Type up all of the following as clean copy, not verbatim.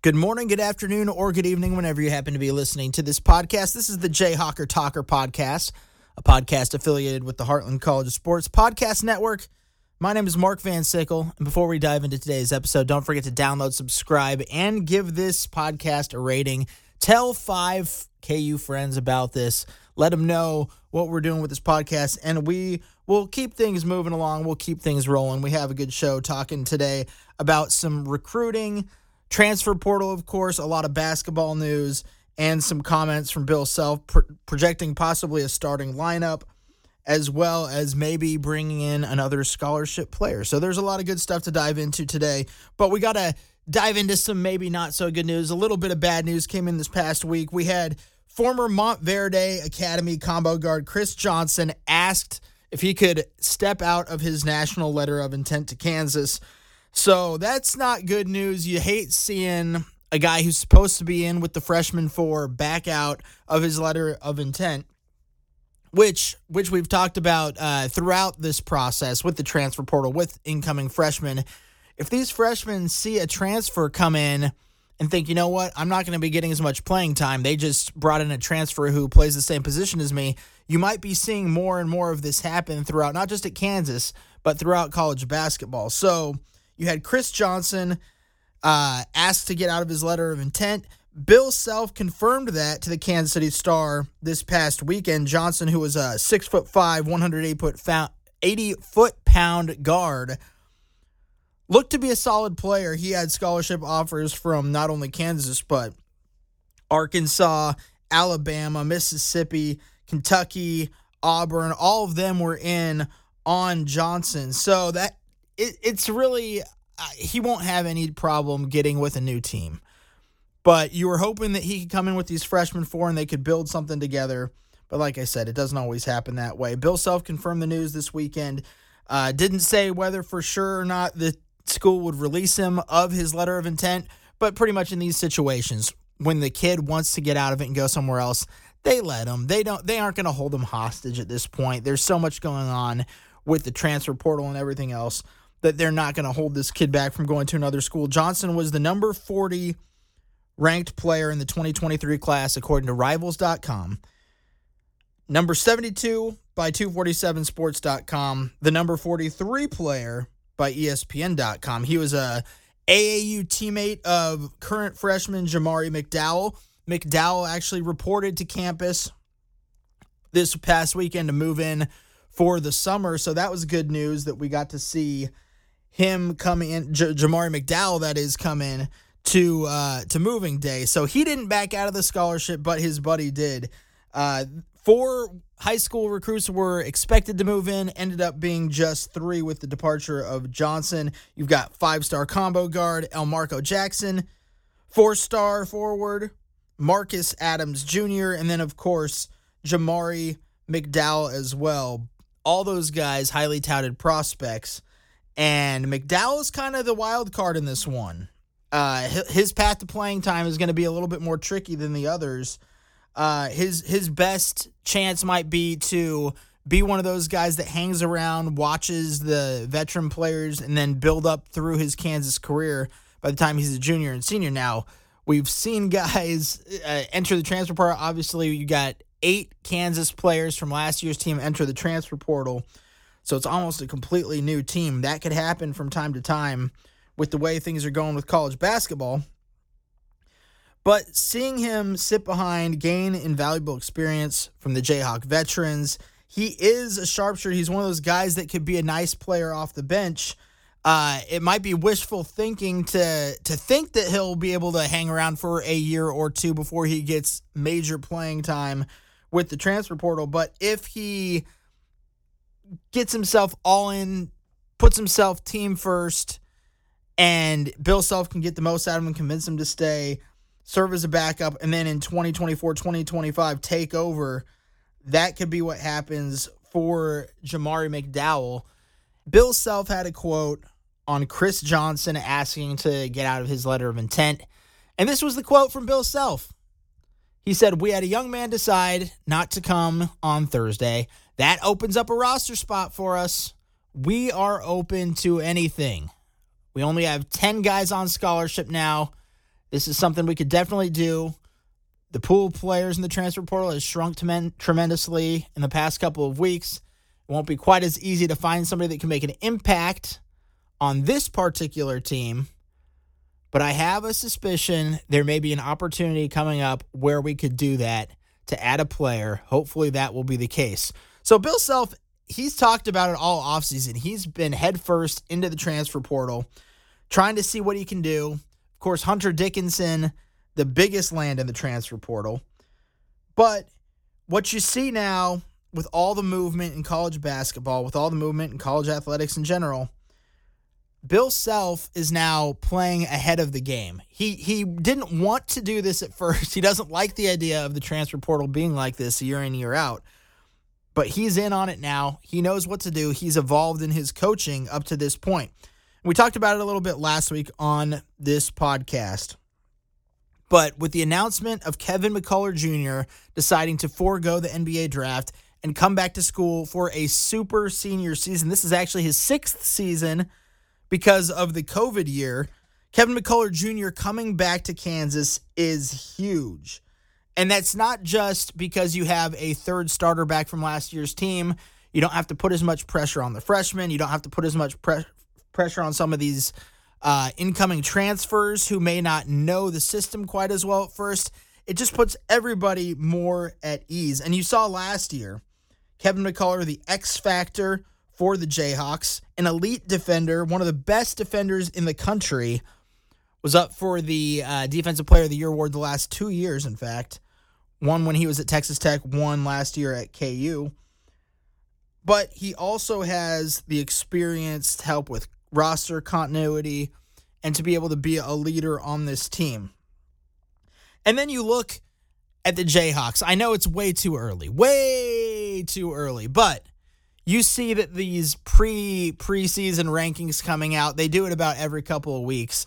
Good morning, good afternoon, or good evening, whenever you happen to be listening to this podcast. This is the Jayhawker Talker podcast, a podcast affiliated with the Heartland College of Sports Podcast Network. My name is Mark Van Sickle, and before we dive into today's episode, don't forget to download, subscribe, and give this podcast a rating. Tell 5 KU friends about this. Let them know what we're doing with this podcast, and we will keep things moving along. We'll keep things rolling. We have a good show talking today about some recruiting, transfer portal, of course, a lot of basketball news, and some comments from Bill Self projecting possibly a starting lineup, as well as maybe bringing in another scholarship player. So there's a lot of good stuff to dive into today, but we got to dive into some maybe not so good news. A little bit of bad news came in this past week. We had former Montverde Academy combo guard Chris Johnson asked if he could step out of his national letter of intent to Kansas. So that's not good news. You hate seeing a guy who's supposed to be in with the freshman four back out of his letter of intent, which we've talked about throughout this process with the transfer portal, with incoming freshmen. If these freshmen see a transfer come in and think, you know what, I'm not going to be getting as much playing time, they just brought in a transfer who plays the same position as me, you might be seeing more and more of this happen throughout, not just at Kansas, but throughout college basketball. So you had Chris Johnson asked to get out of his letter of intent. Bill Self confirmed that to the Kansas City Star this past weekend. Johnson, who was a 6'5", 180-foot-pound guard, looked to be a solid player. He had scholarship offers from not only Kansas, but Arkansas, Alabama, Mississippi, Kentucky, Auburn. All of them were in on Johnson. So that it's really, he won't have any problem getting with a new team. But you were hoping that he could come in with these freshmen four and they could build something together. But like I said, it doesn't always happen that way. Bill Self confirmed the news this weekend. Didn't say whether for sure or not the school would release him of his letter of intent. But pretty much in these situations, when the kid wants to get out of it and go somewhere else, they let him. They aren't going to hold him hostage at this point. There's so much going on with the transfer portal and everything else that they're not going to hold this kid back from going to another school. Johnson was the number 40 ranked player in the 2023 class, according to Rivals.com. Number 72 by 247sports.com. The number 43 player by ESPN.com. He was a AAU teammate of current freshman Jamari McDowell. McDowell actually reported to campus this past weekend to move in for the summer. So that was good news that we got to see him come in, Jamari McDowell, that is, come in to moving day. So he didn't back out of the scholarship, but his buddy did. 4 high school recruits were expected to move in, ended up being just 3 with the departure of Johnson. You've got 5-star combo guard Elmarco Jackson, 4-star forward Marcus Adams Jr., and then, of course, Jamari McDowell as well. All those guys, highly touted prospects. And McDowell's kind of the wild card in this one. His path to playing time is going to be a little bit more tricky than the others. His best chance might be to be one of those guys that hangs around, watches the veteran players, and then build up through his Kansas career by the time he's a junior and senior now. We've seen guys enter the transfer portal. Obviously, you got 8 Kansas players from last year's team enter the transfer portal, so it's almost a completely new team. That could happen from time to time with the way things are going with college basketball. But seeing him sit behind, gain invaluable experience from the Jayhawk veterans. He is a sharpshooter. He's one of those guys that could be a nice player off the bench. It might be wishful thinking to think that he'll be able to hang around for a year or two before he gets major playing time with the transfer portal. But if he gets himself all in, puts himself team first, and Bill Self can get the most out of him and convince him to stay, serve as a backup, and then in 2024, 2025, take over, that could be what happens for Jamari McDowell. Bill Self had a quote on Chris Johnson asking to get out of his letter of intent, and this was the quote from Bill Self. He said, "We had a young man decide not to come on Thursday. That opens up a roster spot for us. We are open to anything. We only have 10 guys on scholarship now. This is something we could definitely do. The pool of players in the transfer portal has shrunk tremendously in the past couple of weeks. It won't be quite as easy to find somebody that can make an impact on this particular team, but I have a suspicion there may be an opportunity coming up where we could do that to add a player. Hopefully that will be the case. So Bill Self, he's talked about it all offseason. He's been headfirst into the transfer portal, trying to see what he can do. Of course, Hunter Dickinson, the biggest land in the transfer portal. But what you see now with all the movement in college basketball, with all the movement in college athletics in general, Bill Self is now playing ahead of the game. He didn't want to do this at first. He doesn't like the idea of the transfer portal being like this year in, year out. But he's in on it now. He knows what to do. He's evolved in his coaching up to this point. We talked about it a little bit last week on this podcast. But with the announcement of Kevin McCullar Jr. deciding to forego the NBA draft and come back to school for a super senior season, this is actually his 6th season because of the COVID year, Kevin McCullar Jr. coming back to Kansas is huge. And that's not just because you have a third starter back from last year's team. You don't have to put as much pressure on the freshmen. You don't have to put as much pressure on some of these incoming transfers who may not know the system quite as well at first. It just puts everybody more at ease. And you saw last year, Kevin McCullar, the X factor for the Jayhawks, an elite defender, one of the best defenders in the country, was up for the Defensive Player of the Year award the last 2 years, in fact. One when he was at Texas Tech, one last year at KU. But he also has the experience to help with roster continuity and to be able to be a leader on this team. And then you look at the Jayhawks. I know it's way too early, but you see that these preseason rankings coming out, they do it about every couple of weeks.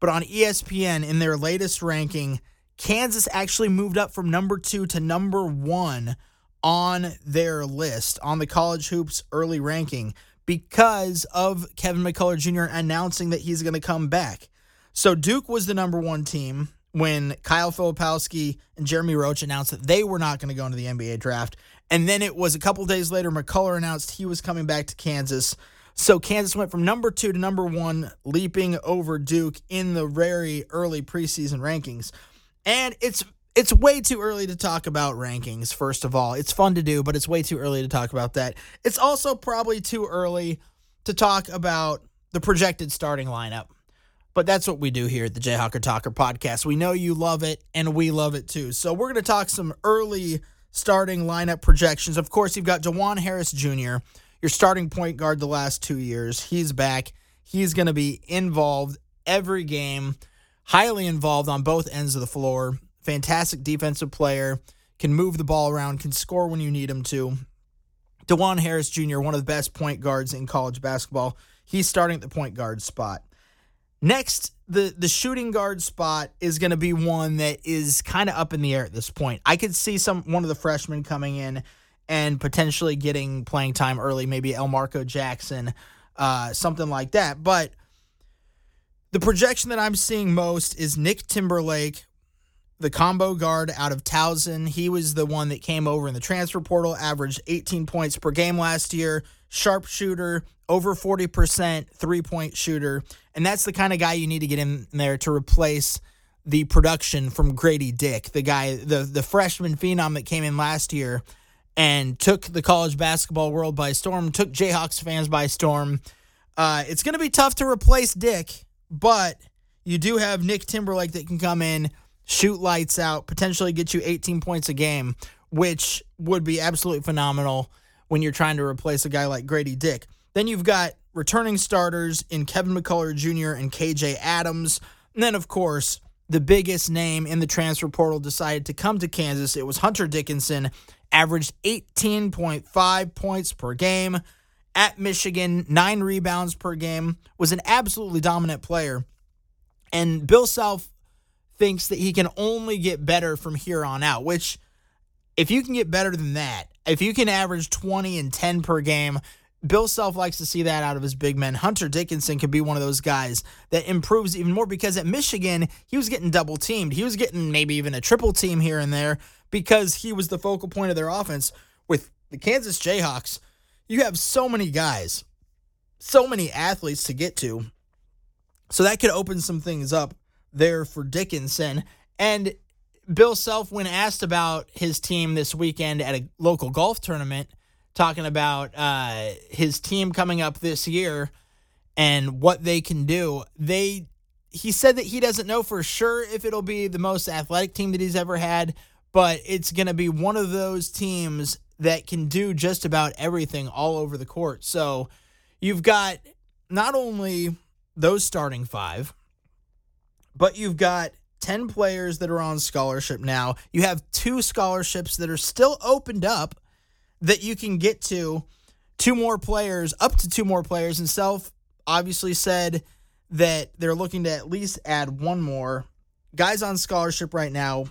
But on ESPN, in their latest ranking, Kansas actually moved up from number 2 to number 1 on their list, on the College Hoops early ranking, because of Kevin McCullar Jr. announcing that he's going to come back. So Duke was the number 1 team when Kyle Filipowski and Jeremy Roach announced that they were not going to go into the NBA draft. And then it was a couple days later, McCullar announced he was coming back to Kansas. So Kansas went from number 2 to number 1, leaping over Duke in the very early preseason rankings. And it's way too early to talk about rankings, first of all. It's fun to do, but it's way too early to talk about that. It's also probably too early to talk about the projected starting lineup. But that's what we do here at the Jayhawker Talker podcast. We know you love it, and we love it too. So we're going to talk some early starting lineup projections. Of course, you've got DeJuan Harris Jr., your starting point guard the last 2 years. He's back. He's going to be involved every game, highly involved on both ends of the floor. Fantastic defensive player, can move the ball around, can score when you need him to. DeJuan Harris Jr., one of the best point guards in college basketball. He's starting at the point guard spot. Next, the shooting guard spot is going to be one that is kind of up in the air at this point. I could see one of the freshmen coming in and potentially getting playing time early, maybe Elmarco Jackson, something like that. But the projection that I'm seeing most is Nick Timberlake, the combo guard out of Towson. He was the one that came over in the transfer portal, averaged 18 points per game last year, sharpshooter, over 40% three-point shooter, and that's the kind of guy you need to get in there to replace the production from Grady Dick, the guy, the freshman phenom that came in last year and took the college basketball world by storm, took Jayhawks fans by storm. It's going to be tough to replace Dick, but you do have Nick Timberlake that can come in, shoot lights out, potentially get you 18 points a game, which would be absolutely phenomenal when you're trying to replace a guy like Grady Dick. Then you've got returning starters in Kevin McCullar Jr. and KJ Adams. And then, of course, the biggest name in the transfer portal decided to come to Kansas. It was Hunter Dickinson, averaged 18.5 points per game at Michigan, 9 rebounds per game, was an absolutely dominant player. And Bill Self thinks that he can only get better from here on out, which if you can get better than that, if you can average 20 and 10 per game, Bill Self likes to see that out of his big men. Hunter Dickinson could be one of those guys that improves even more, because at Michigan, he was getting double teamed. He was getting maybe even a triple team here and there because he was the focal point of their offense. With the Kansas Jayhawks, you have so many guys, so many athletes to get to. So that could open some things up there for Dickinson. And Bill Self, when asked about his team this weekend at a local golf tournament, talking about his team coming up this year and what they can do, he said that he doesn't know for sure if it'll be the most athletic team that he's ever had, but it's going to be one of those teams that can do just about everything all over the court. So you've got not only those starting five, but you've got 10 players that are on scholarship now. You have 2 scholarships that are still opened up that you can get to, 2 more players, and Self obviously said that they're looking to at least add 1 more. Guys on scholarship right now,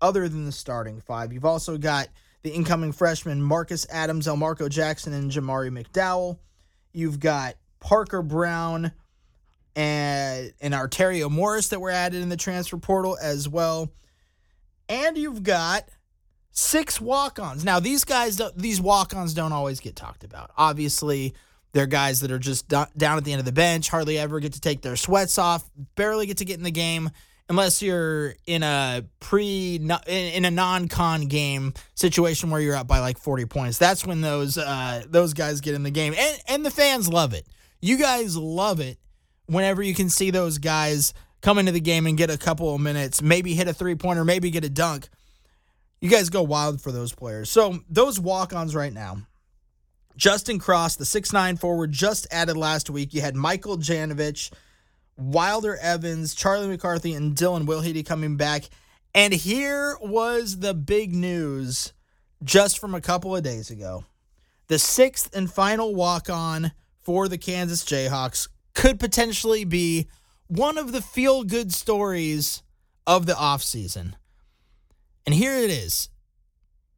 other than the starting 5, you've also got the incoming freshmen Marcus Adams, Elmarco Jackson, and Jamari McDowell. You've got Parker Brown and Artario Morris that were added in the transfer portal as well. And you've got 6 walk-ons. Now, these walk-ons don't always get talked about. Obviously, they're guys that are just down at the end of the bench, hardly ever get to take their sweats off, barely get to get in the game unless you're in a non-con game situation where you're up by like 40 points. That's when those guys get in the game. And the fans love it. You guys love it whenever you can see those guys come into the game and get a couple of minutes, maybe hit a three-pointer, maybe get a dunk. You guys go wild for those players. So those walk-ons right now, Justin Cross, the 6'9 forward, just added last week. You had Michael Janovich, Wilder Evans, Charlie McCarthy, and Dylan Wilhite coming back. And here was the big news just from a couple of days ago. The 6th and final walk-on for the Kansas Jayhawks could potentially be one of the feel-good stories of the offseason. And here it is.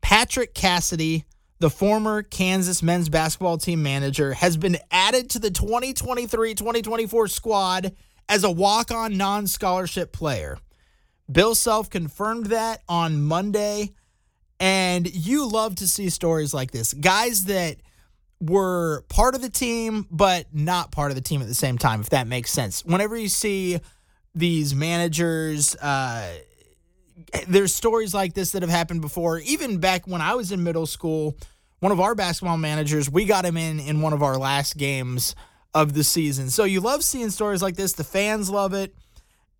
Patrick Cassidy, the former Kansas men's basketball team manager, has been added to the 2023-2024 squad as a walk-on non-scholarship player. Bill Self confirmed that on Monday, and you love to see stories like this. Guys that were part of the team but not part of the team at the same time, if that makes sense. Whenever you see these managers, there's stories like this that have happened before. Even back when I was in middle school, one of our basketball managers, we got him in one of our last games of the season. So you love seeing stories like this. The fans love it.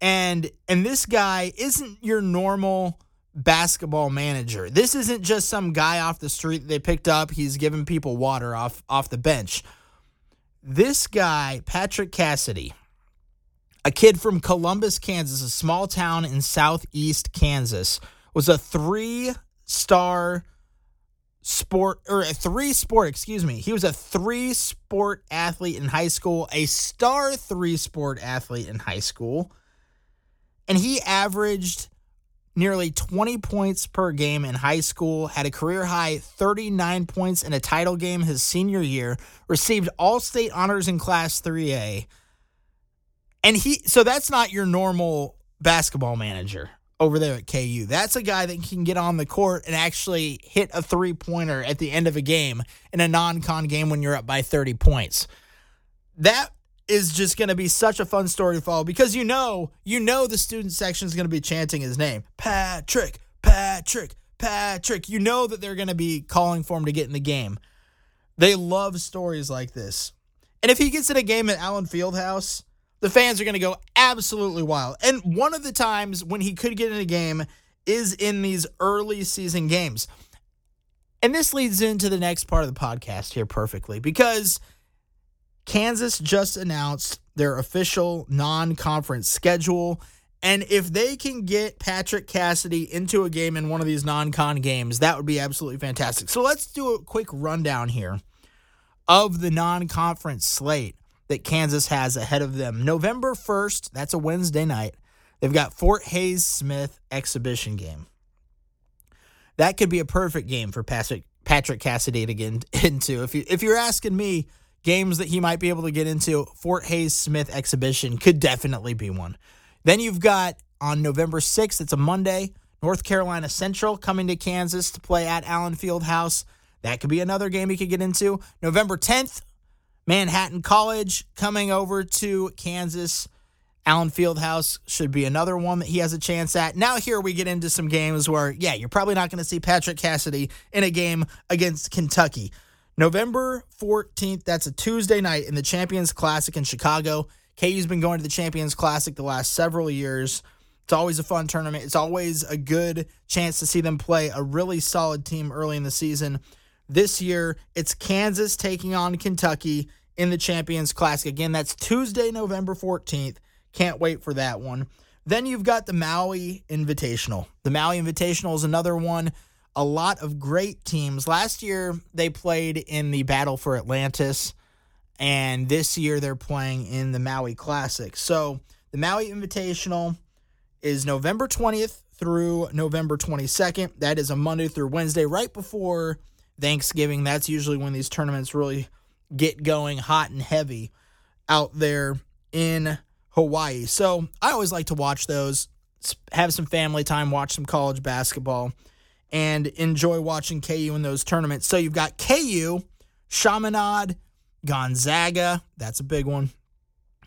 And this guy isn't your normal basketball manager. This isn't just some guy off the street that they picked up. He's giving people water off the bench. This guy, Patrick Cassidy, a kid from Columbus, Kansas, a small town in southeast Kansas, was a three-sport. He was a three-sport athlete in high school, a star three-sport athlete in high school, and he averaged nearly 20 points per game in high school, had a career-high 39 points in a title game his senior year, received All-State honors in Class 3A, So that's not your normal basketball manager over there at KU. That's a guy that can get on the court and actually hit a three-pointer at the end of a game in a non-con game when you're up by 30 points. That is just going to be such a fun story to follow because you know the student section is going to be chanting his name. Patrick, Patrick, Patrick. You know that they're going to be calling for him to get in the game. They love stories like this. And if he gets in a game at Allen Fieldhouse, the fans are going to go absolutely wild. And one of the times when he could get in a game is in these early season games. And this leads into the next part of the podcast here perfectly, because Kansas just announced their official non-conference schedule. And if they can get Patrick Cassidy into a game in one of these non-con games, that would be absolutely fantastic. So let's do a quick rundown here of the non-conference slate that Kansas has ahead of them. November 1st, that's a Wednesday night, they've got Fort Hayes Smith exhibition game. That could be a perfect game for Patrick Patrick Cassidy to get into. If you're asking me games that he might be able to get into, Fort Hayes Smith exhibition could definitely be one. Then you've got on November 6th, it's a Monday, North Carolina Central coming to Kansas to play at Allen Fieldhouse. That could be another game he could get into. November 10th, Manhattan College coming over to Kansas. Allen Fieldhouse should be another one that he has a chance at. Now here we get into some games where, yeah, you're probably not going to see Patrick Cassidy in a game against Kentucky. November 14th, that's a Tuesday night in the Champions Classic in Chicago. KU's been going to the Champions Classic the last several years. It's always a fun tournament. It's always a good chance to see them play a really solid team early in the season. This year, it's Kansas taking on Kentucky in the Champions Classic. Again, that's Tuesday, November 14th. Can't wait for that one. Then you've got the Maui Invitational. The Maui Invitational is another one. A lot of great teams. Last year, they played in the Battle for Atlantis, and this year they're playing in the Maui Classic. So the Maui Invitational is November 20th through November 22nd. That is a Monday through Wednesday, right before Thanksgiving. That's usually when these tournaments really get going hot and heavy out there in Hawaii. So I always like to watch those, have some family time, watch some college basketball, and enjoy watching KU in those tournaments. So you've got KU, Chaminade, Gonzaga, that's a big one,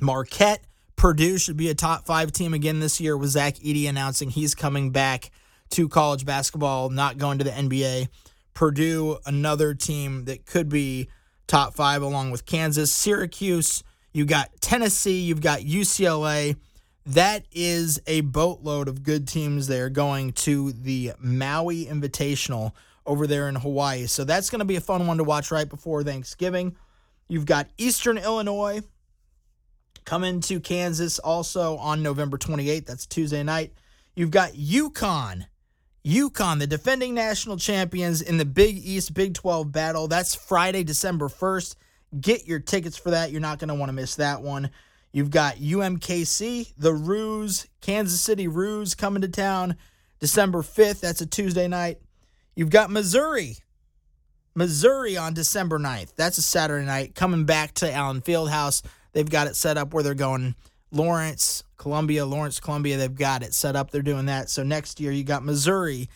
Marquette, Purdue should be a top five team again this year with Zach Edey announcing he's coming back to college basketball, not going to the NBA. Purdue, another team that could be top five along with Kansas, Syracuse, you got Tennessee, you've got UCLA. That is a boatload of good teams there going to the Maui Invitational over there in Hawaii. So that's going to be a fun one to watch right before Thanksgiving. You've got Eastern Illinois coming to Kansas also on November 28th. That's Tuesday night. You've got UConn, the defending national champions in the Big East Big 12 battle. That's Friday, December 1st. Get your tickets for that. You're not going to want to miss that one. You've got UMKC, the Roos, Kansas City Roos coming to town December 5th. That's a Tuesday night. You've got Missouri on December 9th. That's a Saturday night. Coming back to Allen Fieldhouse. They've got it set up where they're going Lawrence, Columbia. They've got it set up. They're doing that. So next year you got Missouri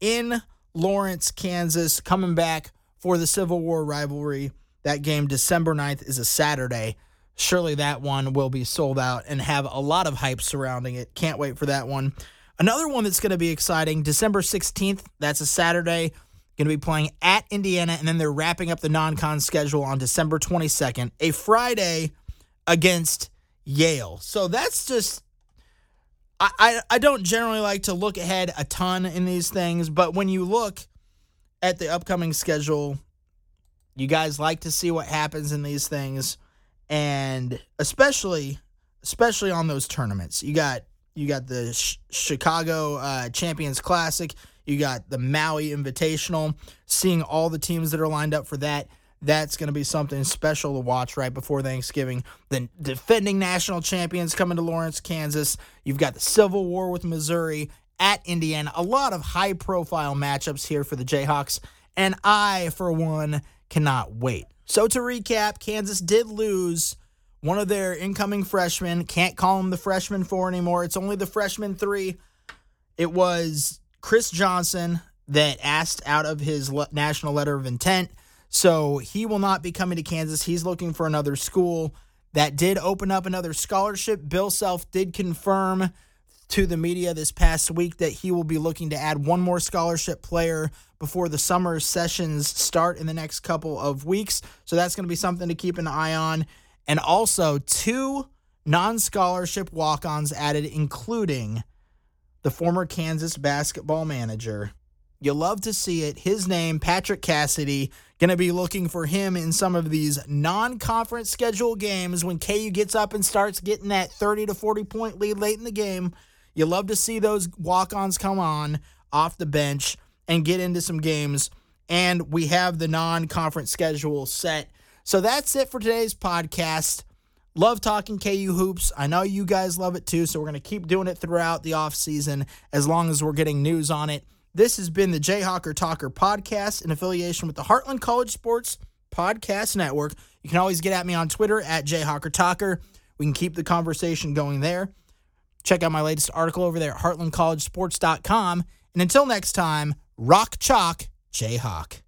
in Lawrence, Kansas, coming back for the Civil War rivalry. That game December 9th is a Saturday. Surely that one will be sold out and have a lot of hype surrounding it. Can't wait for that one. Another one that's going to be exciting, December 16th. That's a Saturday. Going to be playing at Indiana, and then they're wrapping up the non-con schedule on December 22nd, a Friday against Yale. So that's just, I don't generally like to look ahead a ton in these things, but when you look at the upcoming schedule, you guys like to see what happens in these things. And especially on those tournaments, you got the Chicago Champions Classic, you got the Maui Invitational. Seeing all the teams that are lined up for that's going to be something special to watch right before Thanksgiving. The defending national champions coming to Lawrence, Kansas. You've got the Civil War with Missouri at Indiana. A lot of high-profile matchups here for the Jayhawks, and I, for one, cannot wait. So to recap, Kansas did lose one of their incoming freshmen. Can't call him the freshman 4 anymore. It's only the freshman 3. It was Chris Johnson that asked out of his national letter of intent. So he will not be coming to Kansas. He's looking for another school. That did open up another scholarship. Bill Self did confirm to the media this past week that he will be looking to add one more scholarship player before the summer sessions start in the next couple of weeks. So that's going to be something to keep an eye on. And also 2 non-scholarship walk-ons added, including the former Kansas basketball manager. You love to see it. His name, Patrick Cassidy. Going to be looking for him in some of these non-conference schedule games when KU gets up and starts getting that 30 to 40-point lead late in the game. You love to see those walk-ons come on off the bench and get into some games, and we have the non-conference schedule set. So that's it for today's podcast. Love talking KU hoops. I know you guys love it too, so we're going to keep doing it throughout the offseason as long as we're getting news on it. This has been the Jayhawker Talker podcast in affiliation with the Heartland College Sports Podcast Network. You can always get at me on Twitter at Jayhawker Talker. We can keep the conversation going there. Check out my latest article over there at heartlandcollegesports.com. And until next time, rock chalk, Jayhawk.